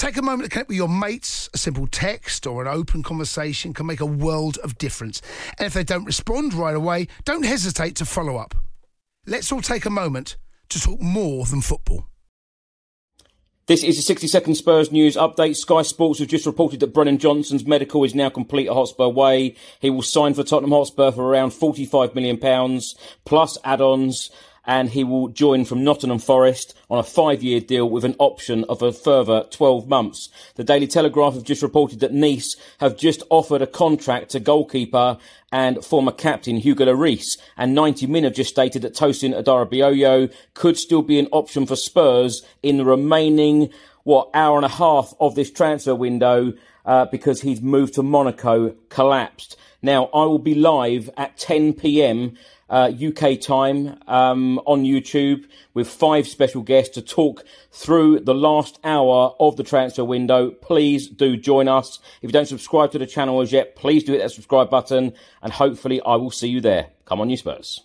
Take a moment to connect with your mates. A simple text or an open conversation can make a world of difference. And if they don't respond right away, don't hesitate to follow up. Let's all take a moment to talk more than football. This is the 60-second Spurs news update. Sky Sports have just reported that Brennan Johnson's medical is now complete at Hotspur Way. He will sign for Tottenham Hotspur for around £45 million plus add-ons. And he will join from Nottingham Forest on a 5-year deal with an option of a further 12 months. The Daily Telegraph have just reported that Nice have just offered a contract to goalkeeper and former captain Hugo Lloris. And 90min have just stated that Tosin Adarabioyo could still be an option for Spurs in the remaining, hour and a half of this transfer window because he's moved to Monaco, collapsed. Now, I will be live at 10pm UK time on YouTube with 5 special guests to talk through the last hour of the transfer window. Please do join us. If you don't subscribe to the channel as yet, please do hit that subscribe button and hopefully I will see you there. Come on, you Spurs.